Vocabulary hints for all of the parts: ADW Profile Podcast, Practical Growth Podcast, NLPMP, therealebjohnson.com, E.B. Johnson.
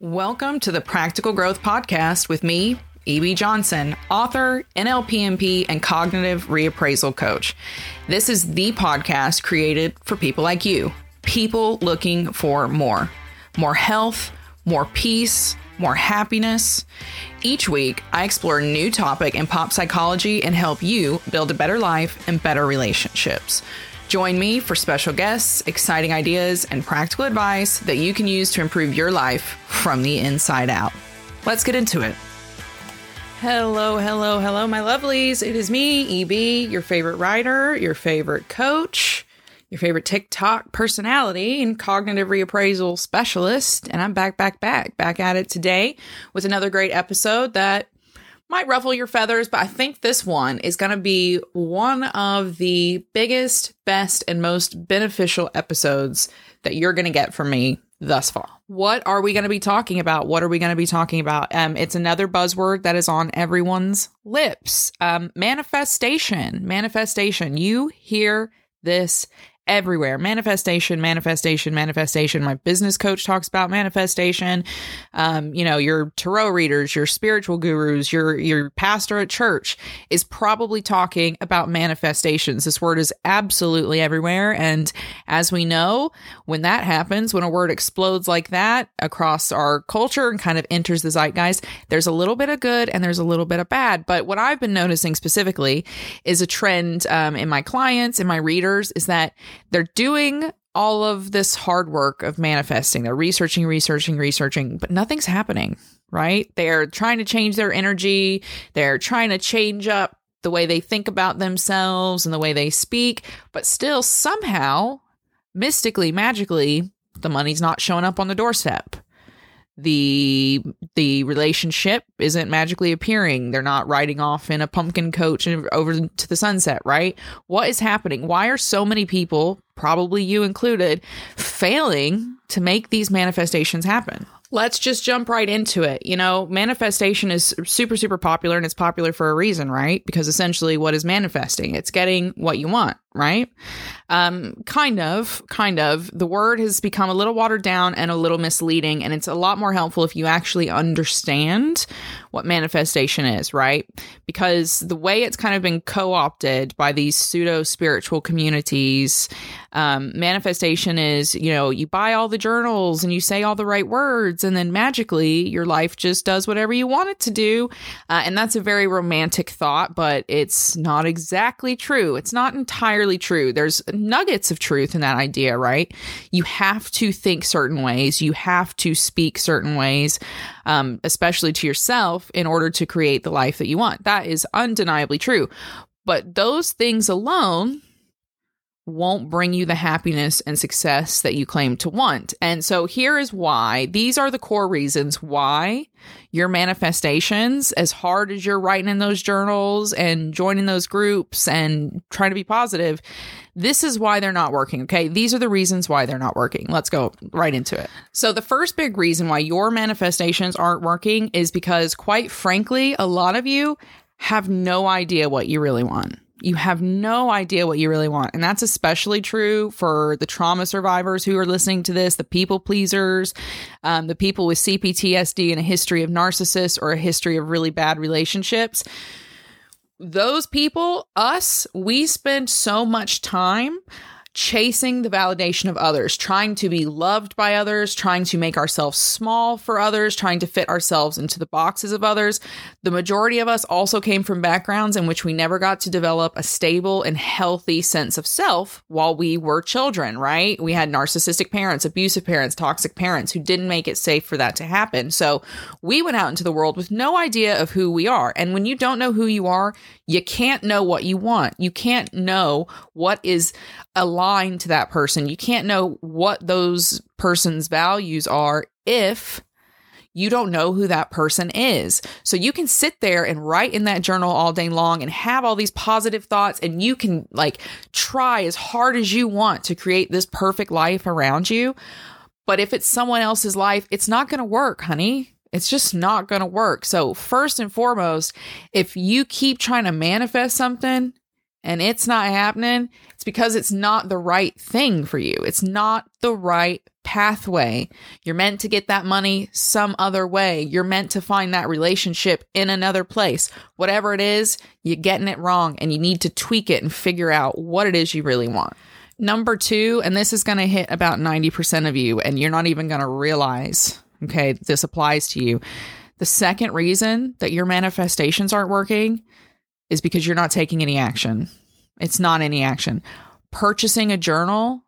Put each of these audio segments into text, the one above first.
Welcome to the Practical Growth Podcast with me, E.B. Johnson, author, NLPMP, and cognitive reappraisal coach. This is the podcast created for people like you, people looking for more health, more peace, more happiness. Each week, I explore a new topic in pop psychology and help you build a better life and better relationships. Join me for special guests, exciting ideas, and practical advice that you can use to improve your life from the inside out. Let's get into it. Hello, my lovelies. It is me, EB, your favorite writer, your favorite coach, your favorite TikTok personality and cognitive reappraisal specialist. And I'm back at it today with another great episode that might ruffle your feathers, but I think this one is going to be one of the biggest, best, and most beneficial episodes that you're going to get from me thus far. What are we going to be talking about? It's another buzzword that is on everyone's lips. Manifestation. You hear this everywhere. Manifestation. My business coach talks about manifestation. Your tarot readers, your spiritual gurus, your pastor at church is probably talking about manifestations. This word is absolutely everywhere. And as we know, when that happens, when a word explodes like that across our culture and kind of enters the zeitgeist, there's a little bit of good and there's a little bit of bad. But what I've been noticing specifically is a trend in my clients, in my readers, is that they're doing all of this hard work of manifesting. They're researching, but nothing's happening, right? They're trying to change their energy. They're trying to change up the way they think about themselves and the way they speak, but still somehow, mystically, magically, the money's not showing up on the doorstep. The relationship isn't magically appearing. They're not riding off in a pumpkin coach and over to the sunset, right? What is happening? Why are so many people, probably you included, failing to make these manifestations happen? Let's just jump right into it. You know, manifestation is super, super popular, and it's popular for a reason, right? Because essentially what is manifesting? It's getting what you want, right? Kind of. The word has become a little watered down and a little misleading, and it's a lot more helpful if you actually understand what manifestation is, right? Because the way it's kind of been co-opted by these pseudo-spiritual communities, manifestation is, you know, you buy all the journals and you say all the right words, and then magically your life just does whatever you want it to do. And that's a very romantic thought, but it's not exactly true. It's not entirely true. There's nuggets of truth in that idea, right? You have to think certain ways. You have to speak certain ways, especially to yourself, in order to create the life that you want. That is undeniably true. But those things alone won't bring you the happiness and success that you claim to want. And so here is why. These are the core reasons why your manifestations, as hard as you're writing in those journals and joining those groups and trying to be positive, this is why they're not working, okay? These are the reasons why they're not working. Let's go right into it. So the first big reason why your manifestations aren't working is because, quite frankly, a lot of you have no idea what you really want. You have no idea what you really want. And that's especially true for the trauma survivors who are listening to this, the people pleasers, the people with CPTSD and a history of narcissists or a history of really bad relationships. Those people, us, we spend so much time chasing the validation of others, trying to be loved by others, trying to make ourselves small for others, trying to fit ourselves into the boxes of others. The majority of us also came from backgrounds in which we never got to develop a stable and healthy sense of self while we were children, right? We had narcissistic parents, abusive parents, toxic parents who didn't make it safe for that to happen. So we went out into the world with no idea of who we are. And when you don't know who you are, you can't know what you want. You can't know what is aligned to that person. You can't know what those person's values are if you don't know who that person is. So you can sit there and write in that journal all day long and have all these positive thoughts, and you can like try as hard as you want to create this perfect life around you. But if it's someone else's life, it's not going to work, honey. It's just not going to work. So first and foremost, if you keep trying to manifest something, and it's not happening, it's because it's not the right thing for you. It's not the right pathway. You're meant to get that money some other way. You're meant to find that relationship in another place. Whatever it is, you're getting it wrong and you need to tweak it and figure out what it is you really want. Number two, and this is going to hit about 90% of you, and you're not even going to realize, okay, this applies to you. The second reason that your manifestations aren't working is because you're not taking any action. It's not any action. Purchasing a journal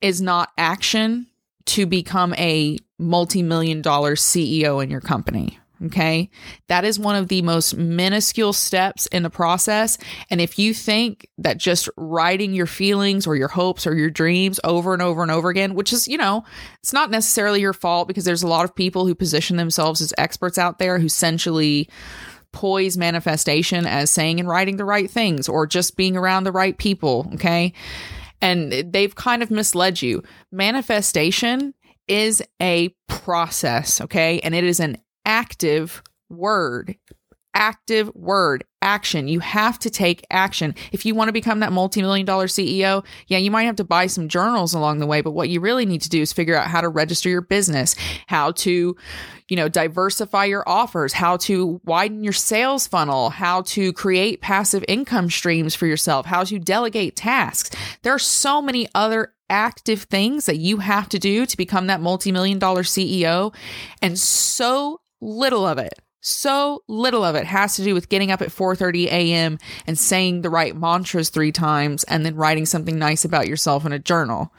is not action to become a multi-million-dollar CEO in your company. Okay. That is one of the most minuscule steps in the process. And if you think that just writing your feelings or your hopes or your dreams over and over and over again, which is, you know, it's not necessarily your fault because there's a lot of people who position themselves as experts out there who essentially poise manifestation as saying and writing the right things or just being around the right people. Okay. And they've kind of misled you. Manifestation is a process. Okay. And it is an active word, action. You have to take action. If you want to become that multi-million-dollar CEO, yeah, you might have to buy some journals along the way, but what you really need to do is figure out how to register your business, how to, you know, diversify your offers, how to widen your sales funnel, how to create passive income streams for yourself, how to delegate tasks. There are so many other active things that you have to do to become that multi-million-dollar CEO, and so little of it has to do with getting up at 4:30 a.m. and saying the right mantras 3 times and then writing something nice about yourself in a journal.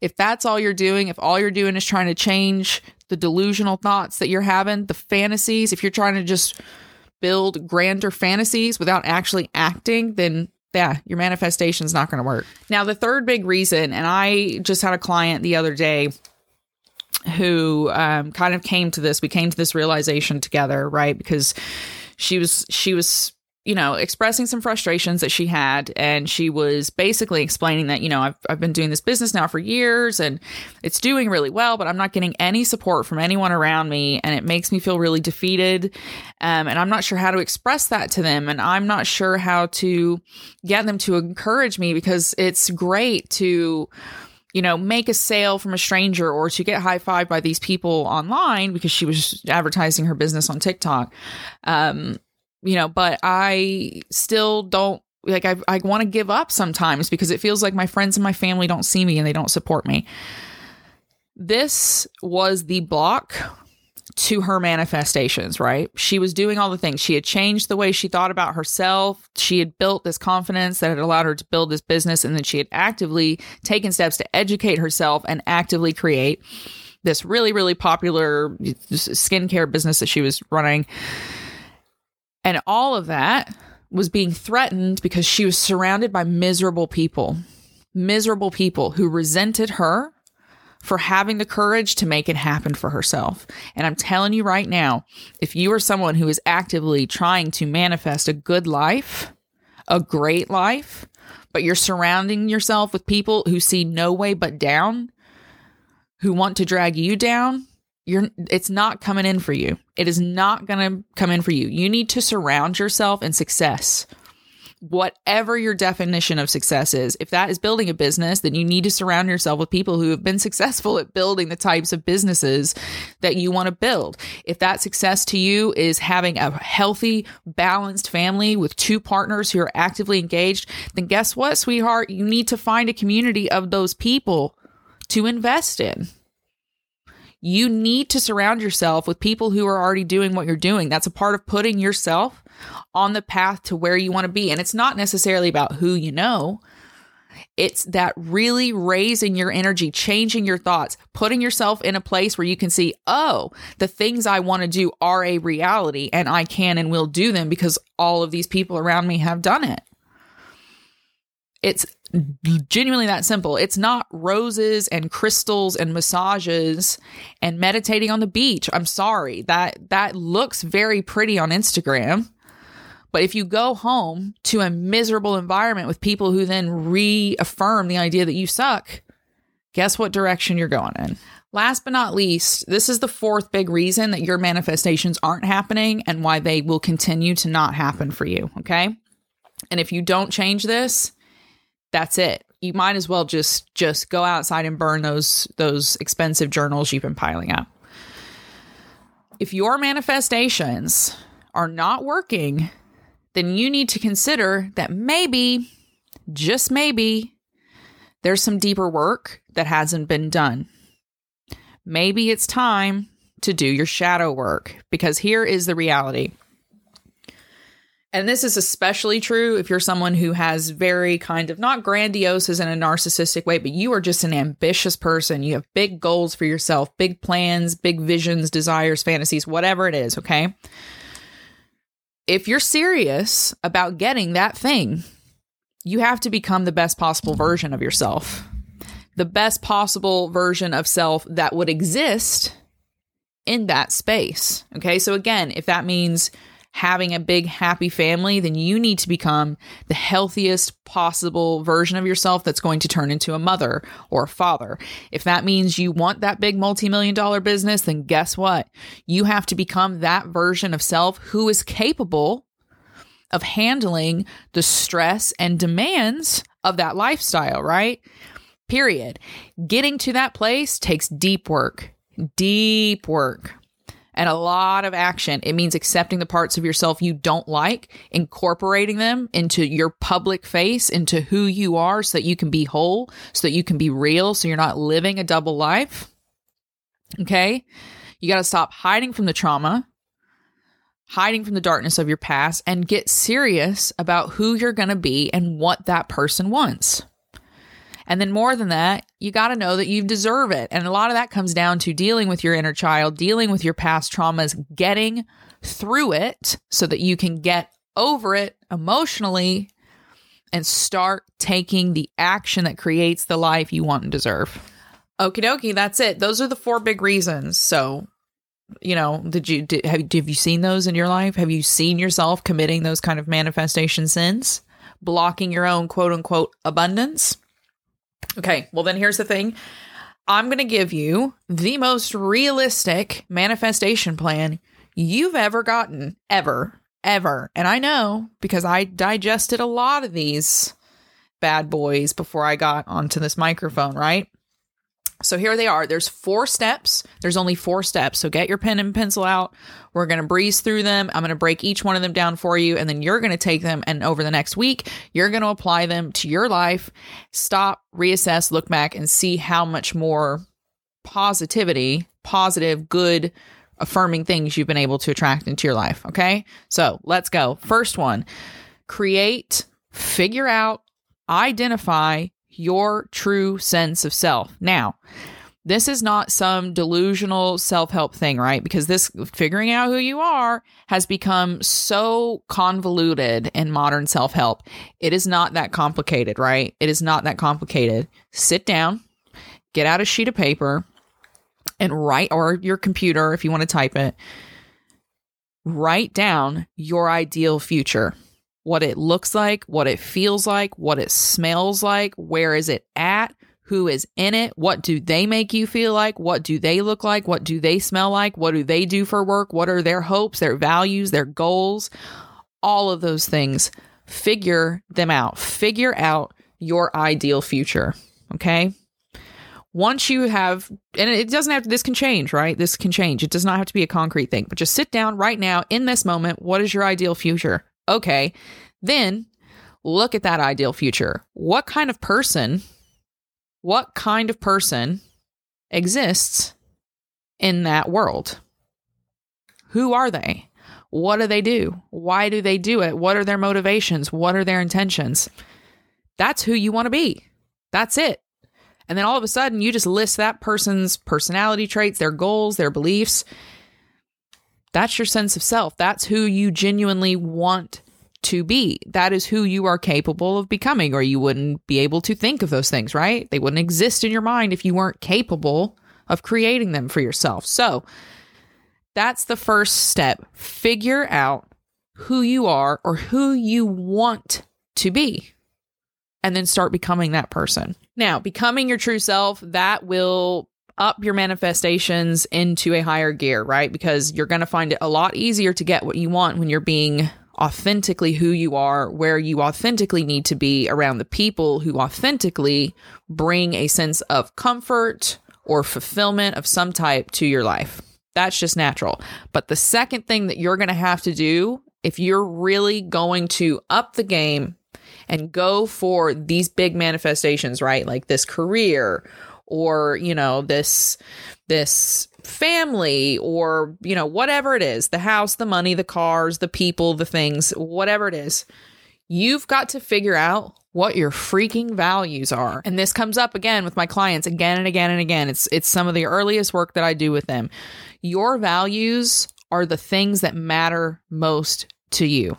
If that's all you're doing, if all you're doing is trying to change the delusional thoughts that you're having, the fantasies, if you're trying to just build grander fantasies without actually acting, then yeah, your manifestation is not going to work. Now, the third big reason, and I just had a client the other day who kind of came to this. We came to this realization together, right? Because she was, you know, expressing some frustrations that she had. And she was basically explaining that, you know, I've been doing this business now for years and it's doing really well, but I'm not getting any support from anyone around me. And it makes me feel really defeated. And I'm not sure how to express that to them. And I'm not sure how to get them to encourage me, because it's great to, you know, make a sale from a stranger or to get high-fived by these people online, because she was advertising her business on TikTok. You know, but I still don't, like, I want to give up sometimes because it feels like my friends and my family don't see me and they don't support me. This was the block to her manifestations, right? She was doing all the things. She had changed the way she thought about herself. She had built this confidence that had allowed her to build this business. And then she had actively taken steps to educate herself and actively create this really, really popular skincare business that she was running. And all of that was being threatened because she was surrounded by miserable people who resented her for having the courage to make it happen for herself. And I'm telling you right now, if you are someone who is actively trying to manifest a good life, a great life, but you're surrounding yourself with people who see no way but down, who want to drag you down, it's not coming in for you. It is not going to come in for you. You need to surround yourself in success. Whatever your definition of success is, if that is building a business, then you need to surround yourself with people who have been successful at building the types of businesses that you want to build. If that success to you is having a healthy, balanced family with 2 partners who are actively engaged, then guess what, sweetheart? You need to find a community of those people to invest in. You need to surround yourself with people who are already doing what you're doing. That's a part of putting yourself on the path to where you want to be. And it's not necessarily about who you know. It's that really raising your energy, changing your thoughts, putting yourself in a place where you can see, oh, the things I want to do are a reality and I can and will do them because all of these people around me have done it. It's genuinely that simple. It's not roses and crystals and massages and meditating on the beach. I'm sorry. That looks very pretty on Instagram. But if you go home to a miserable environment with people who then reaffirm the idea that you suck, guess what direction you're going in? Last but not least, this is the fourth big reason that your manifestations aren't happening and why they will continue to not happen for you. Okay. And if you don't change this, that's it. You might as well just go outside and burn those expensive journals you've been piling up. If your manifestations are not working, then you need to consider that maybe, just maybe, there's some deeper work that hasn't been done. Maybe it's time to do your shadow work, because here is the reality. And this is especially true if you're someone who has very kind of, not grandiose as in a narcissistic way, but you are just an ambitious person. You have big goals for yourself, big plans, big visions, desires, fantasies, whatever it is, okay? If you're serious about getting that thing, you have to become the best possible version of yourself. The best possible version of self that would exist in that space, okay? So again, if that means having a big happy family, then you need to become the healthiest possible version of yourself that's going to turn into a mother or a father. If that means you want that big multi-million-dollar business, then guess what? You have to become that version of self who is capable of handling the stress and demands of that lifestyle, right? Period. Getting to that place takes deep work. And a lot of action. It means accepting the parts of yourself you don't like, incorporating them into your public face, into who you are, so that you can be whole, so that you can be real, so you're not living a double life. Okay? You got to stop hiding from the trauma, hiding from the darkness of your past, and get serious about who you're going to be and what that person wants. And then more than that, you got to know that you deserve it. And a lot of that comes down to dealing with your inner child, dealing with your past traumas, getting through it so that you can get over it emotionally and start taking the action that creates the life you want and deserve. Okie dokie, that's it. Those are the 4 big reasons. So, you know, have you seen those in your life? Have you seen yourself committing those kind of manifestation sins, blocking your own quote unquote abundance? Okay, well then here's the thing. I'm going to give you the most realistic manifestation plan you've ever gotten, ever. And I know, because I digested a lot of these bad boys before I got onto this microphone, right? So here they are. There's 4 steps. There's only 4 steps. So get your pen and pencil out. We're going to breeze through them. I'm going to break each one of them down for you. And then you're going to take them. And over the next week, you're going to apply them to your life. Stop, reassess, look back, and see how much more positivity, positive, good, affirming things you've been able to attract into your life. Okay. So let's go. First one, create, figure out, identify your true sense of self. Now, this is not some delusional self-help thing, right? Because this figuring out who you are has become so convoluted in modern self-help. It is not that complicated, right? It is not that complicated. Sit down, get out a sheet of paper and write, or your computer if you want to type it, write down your ideal future. What it looks like, what it feels like, what it smells like, where is it at, who is in it, what do they make you feel like, what do they look like, what do they smell like, what do they do for work, what are their hopes, their values, their goals, all of those things. Figure them out. Figure out your ideal future, okay? Once you have, and it doesn't have to, this can change, right? This can change. It does not have to be a concrete thing, but just sit down right now in this moment. What is your ideal future? Okay, then look at that ideal future. What kind of person exists in that world? Who are they? What do they do? Why do they do it? What are their motivations? What are their intentions? That's who you want to be. That's it. And then all of a sudden, you just list that person's personality traits, their goals, their beliefs. That's your sense of self. That's who you genuinely want to be. That is who you are capable of becoming, or you wouldn't be able to think of those things, right? They wouldn't exist in your mind if you weren't capable of creating them for yourself. So that's the first step. Figure out who you are or who you want to be, and then start becoming that person. Now, becoming your true self, that will up your manifestations into a higher gear, right? Because you're going to find it a lot easier to get what you want when you're being authentically who you are, where you authentically need to be around the people who authentically bring a sense of comfort or fulfillment of some type to your life. That's just natural. But the second thing that you're going to have to do, if you're really going to up the game and go for these big manifestations, right? Like this career or, you know, this family or, you know, whatever it is, the house, the money, the cars, the people, the things, whatever it is, you've got to figure out what your freaking values are. And this comes up again with my clients again and again and again. It's some of the earliest work that I do with them. Your values are the things that matter most to you.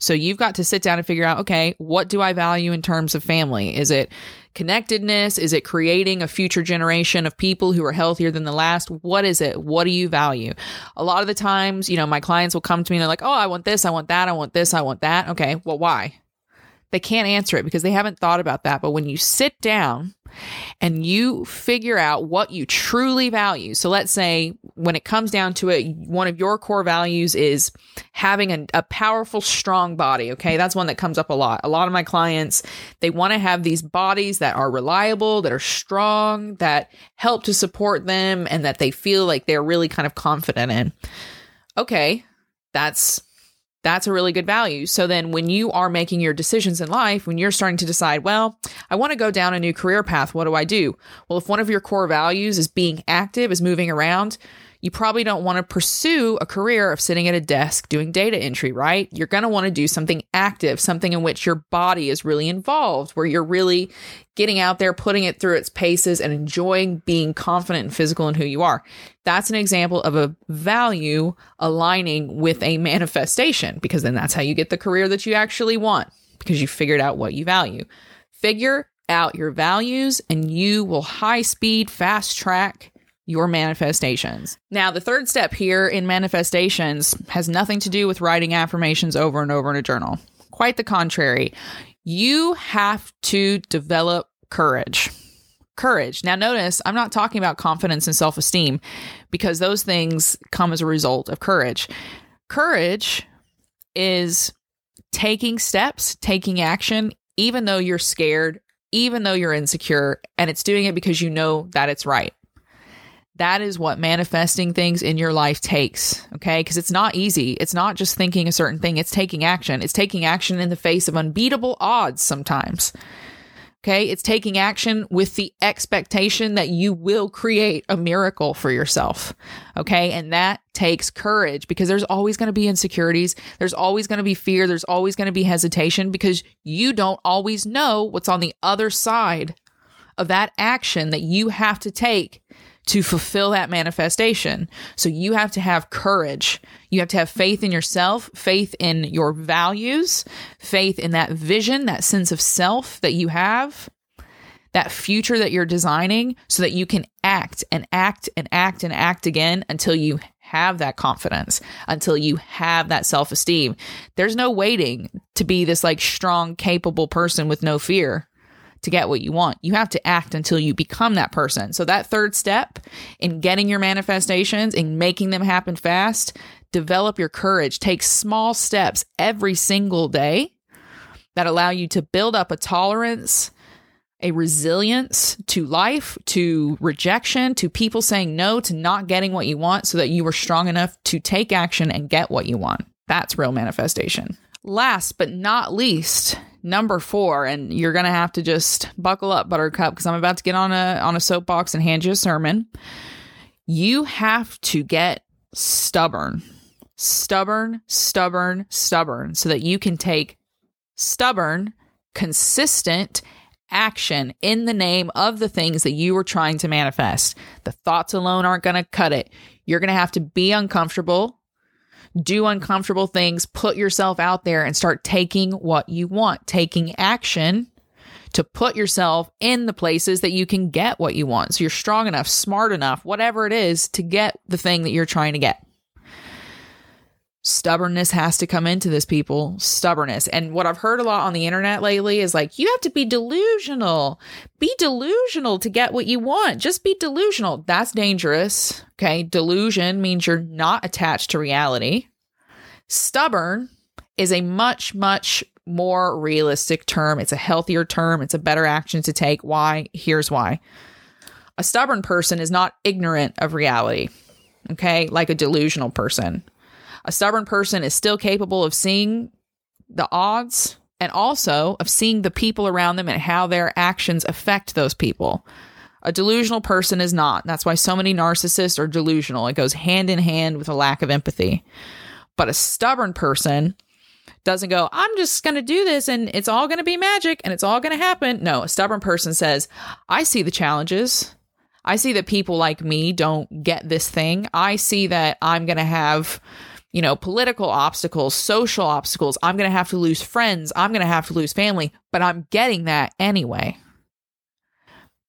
So you've got to sit down and figure out, okay, what do I value in terms of family? Is it connectedness? Is it creating a future generation of people who are healthier than the last? What is it? What do you value? A lot of the times, you know, my clients will come to me and they're like, oh, I want this, I want that, I want this, I want that. Okay, well, why? They can't answer it because they haven't thought about that. But when you sit down and you figure out what you truly value. So let's say when it comes down to it, one of your core values is having a powerful, strong body. Okay. That's one that comes up a lot. A lot of my clients, they want to have these bodies that are reliable, that are strong, that help to support them and that they feel like they're really kind of confident in. Okay. That's a really good value. So then when you are making your decisions in life, when you're starting to decide, well, I want to go down a new career path, what do I do? Well, if one of your core values is being active, is moving around, you probably don't want to pursue a career of sitting at a desk doing data entry, right? You're going to want to do something active, something in which your body is really involved, where you're really getting out there, putting it through its paces and enjoying being confident and physical in who you are. That's an example of a value aligning with a manifestation, because then that's how you get the career that you actually want, because you figured out what you value. Figure out your values and you will high speed, fast track your manifestations. Now, the third step here in manifestations has nothing to do with writing affirmations over and over in a journal. Quite the contrary. You have to develop courage. Courage. Now, notice I'm not talking about confidence and self-esteem because those things come as a result of courage. Courage is taking steps, taking action, even though you're scared, even though you're insecure, and it's doing it because you know that it's right. That is what manifesting things in your life takes, okay? Because it's not easy. It's not just thinking a certain thing. It's taking action. It's taking action in the face of unbeatable odds sometimes, okay? It's taking action with the expectation that you will create a miracle for yourself, okay? And that takes courage because there's always going to be insecurities. There's always going to be fear. There's always going to be hesitation because you don't always know what's on the other side of that action that you have to take to fulfill that manifestation. So you have to have courage. You have to have faith in yourself, faith in your values, faith in that vision, that sense of self that you have, that future that you're designing so that you can act and act and act and act again until you have that confidence, until you have that self-esteem. There's no waiting to be this like strong, capable person with no fear to get what you want. You have to act until you become that person. So that third step in getting your manifestations and making them happen fast, develop your courage. Take small steps every single day that allow you to build up a tolerance, a resilience to life, to rejection, to people saying no, to not getting what you want so that you are strong enough to take action and get what you want. That's real manifestation. Last but not least, number 4, and you're going to have to just buckle up, Buttercup, because I'm about to get on a soapbox and hand you a sermon. You have to get stubborn. Stubborn, stubborn, stubborn, so that you can take stubborn, consistent action in the name of the things that you were trying to manifest. The thoughts alone aren't going to cut it. You're going to have to be uncomfortable. Do uncomfortable things, put yourself out there and start taking what you want, taking action to put yourself in the places that you can get what you want. So you're strong enough, smart enough, whatever it is to get the thing that you're trying to get. Stubbornness has to come into this, people. Stubbornness. And what I've heard a lot on the internet lately is like, you have to be delusional. Be delusional to get what you want. Just be delusional. That's dangerous. Okay. Delusion means you're not attached to reality. Stubborn is a much, much more realistic term. It's a healthier term. It's a better action to take. Why? Here's why. A stubborn person is not ignorant of reality, okay, like a delusional person. A stubborn person is still capable of seeing the odds and also of seeing the people around them and how their actions affect those people. A delusional person is not. That's why so many narcissists are delusional. It goes hand in hand with a lack of empathy. But a stubborn person doesn't go, I'm just going to do this and it's all going to be magic and it's all going to happen. No, a stubborn person says, I see the challenges. I see that people like me don't get this thing. I see that I'm going to have, you know, political obstacles, social obstacles. I'm going to have to lose friends. I'm going to have to lose family, but I'm getting that anyway.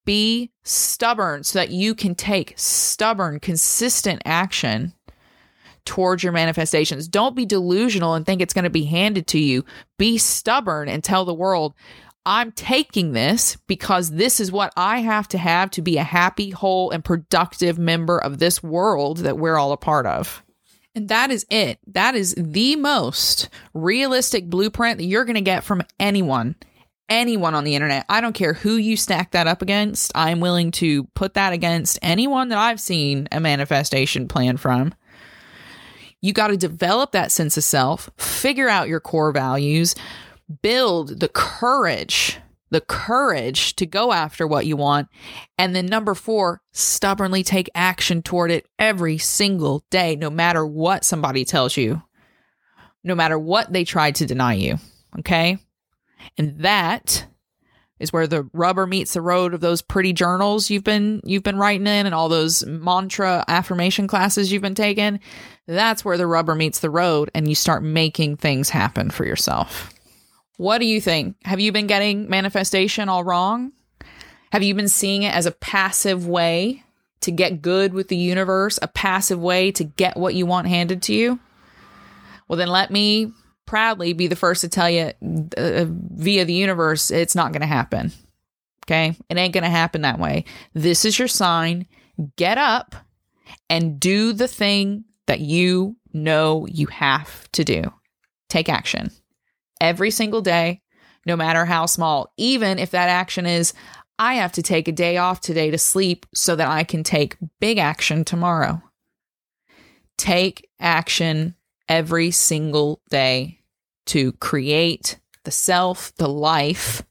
Be stubborn so that you can take stubborn, consistent action towards your manifestations. Don't be delusional and think it's going to be handed to you. Be stubborn and tell the world, I'm taking this because this is what I have to be a happy, whole, and productive member of this world that we're all a part of. And that is it. That is the most realistic blueprint that you're going to get from anyone on the internet. I don't care who you stack that up against. I'm willing to put that against anyone that I've seen a manifestation plan from. You got to develop that sense of self, figure out your core values, build the courage to go after what you want. And then 4, stubbornly take action toward it every single day, no matter what somebody tells you, no matter what they try to deny you. Okay. And that is where the rubber meets the road of those pretty journals you've been writing in and all those mantra affirmation classes you've been taking. That's where the rubber meets the road and you start making things happen for yourself. What do you think? Have you been getting manifestation all wrong? Have you been seeing it as a passive way to get good with the universe, a passive way to get what you want handed to you? Well, then let me proudly be the first to tell you via the universe, it's not going to happen. Okay. It ain't going to happen that way. This is your sign. Get up and do the thing that you know you have to do. Take action every single day, no matter how small, even if that action is, I have to take a day off today to sleep so that I can take big action tomorrow. Take action every single day to create the self, the life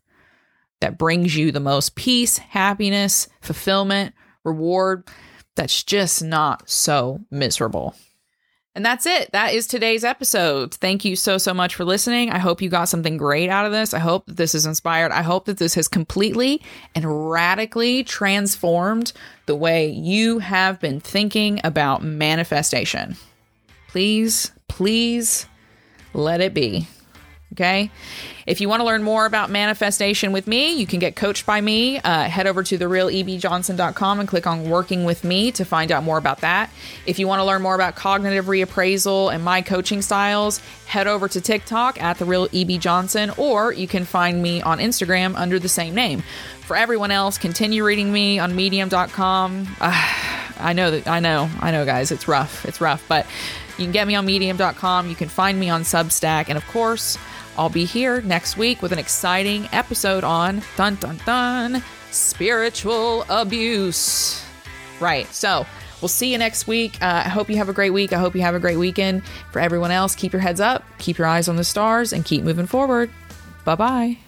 that brings you the most peace, happiness, fulfillment, reward that's just not so miserable. And that's it. That is today's episode. Thank you so, so much for listening. I hope you got something great out of this. I hope that this is inspired. I hope that this has completely and radically transformed the way you have been thinking about manifestation. Please let it be. Okay. If you want to learn more about manifestation with me, you can get coached by me. Head over to therealebjohnson.com and click on Working With Me to find out more about that. If you want to learn more about cognitive reappraisal and my coaching styles, head over to TikTok at therealebjohnson, or you can find me on Instagram under the same name. For everyone else, continue reading me on medium.com. I know, guys, it's rough, but you can get me on medium.com. You can find me on Substack. And of course, I'll be here next week with an exciting episode on spiritual abuse. Right. So we'll see you next week. I hope you have a great week. I hope you have a great weekend. For everyone else, keep your heads up, keep your eyes on the stars, and keep moving forward. Bye-bye.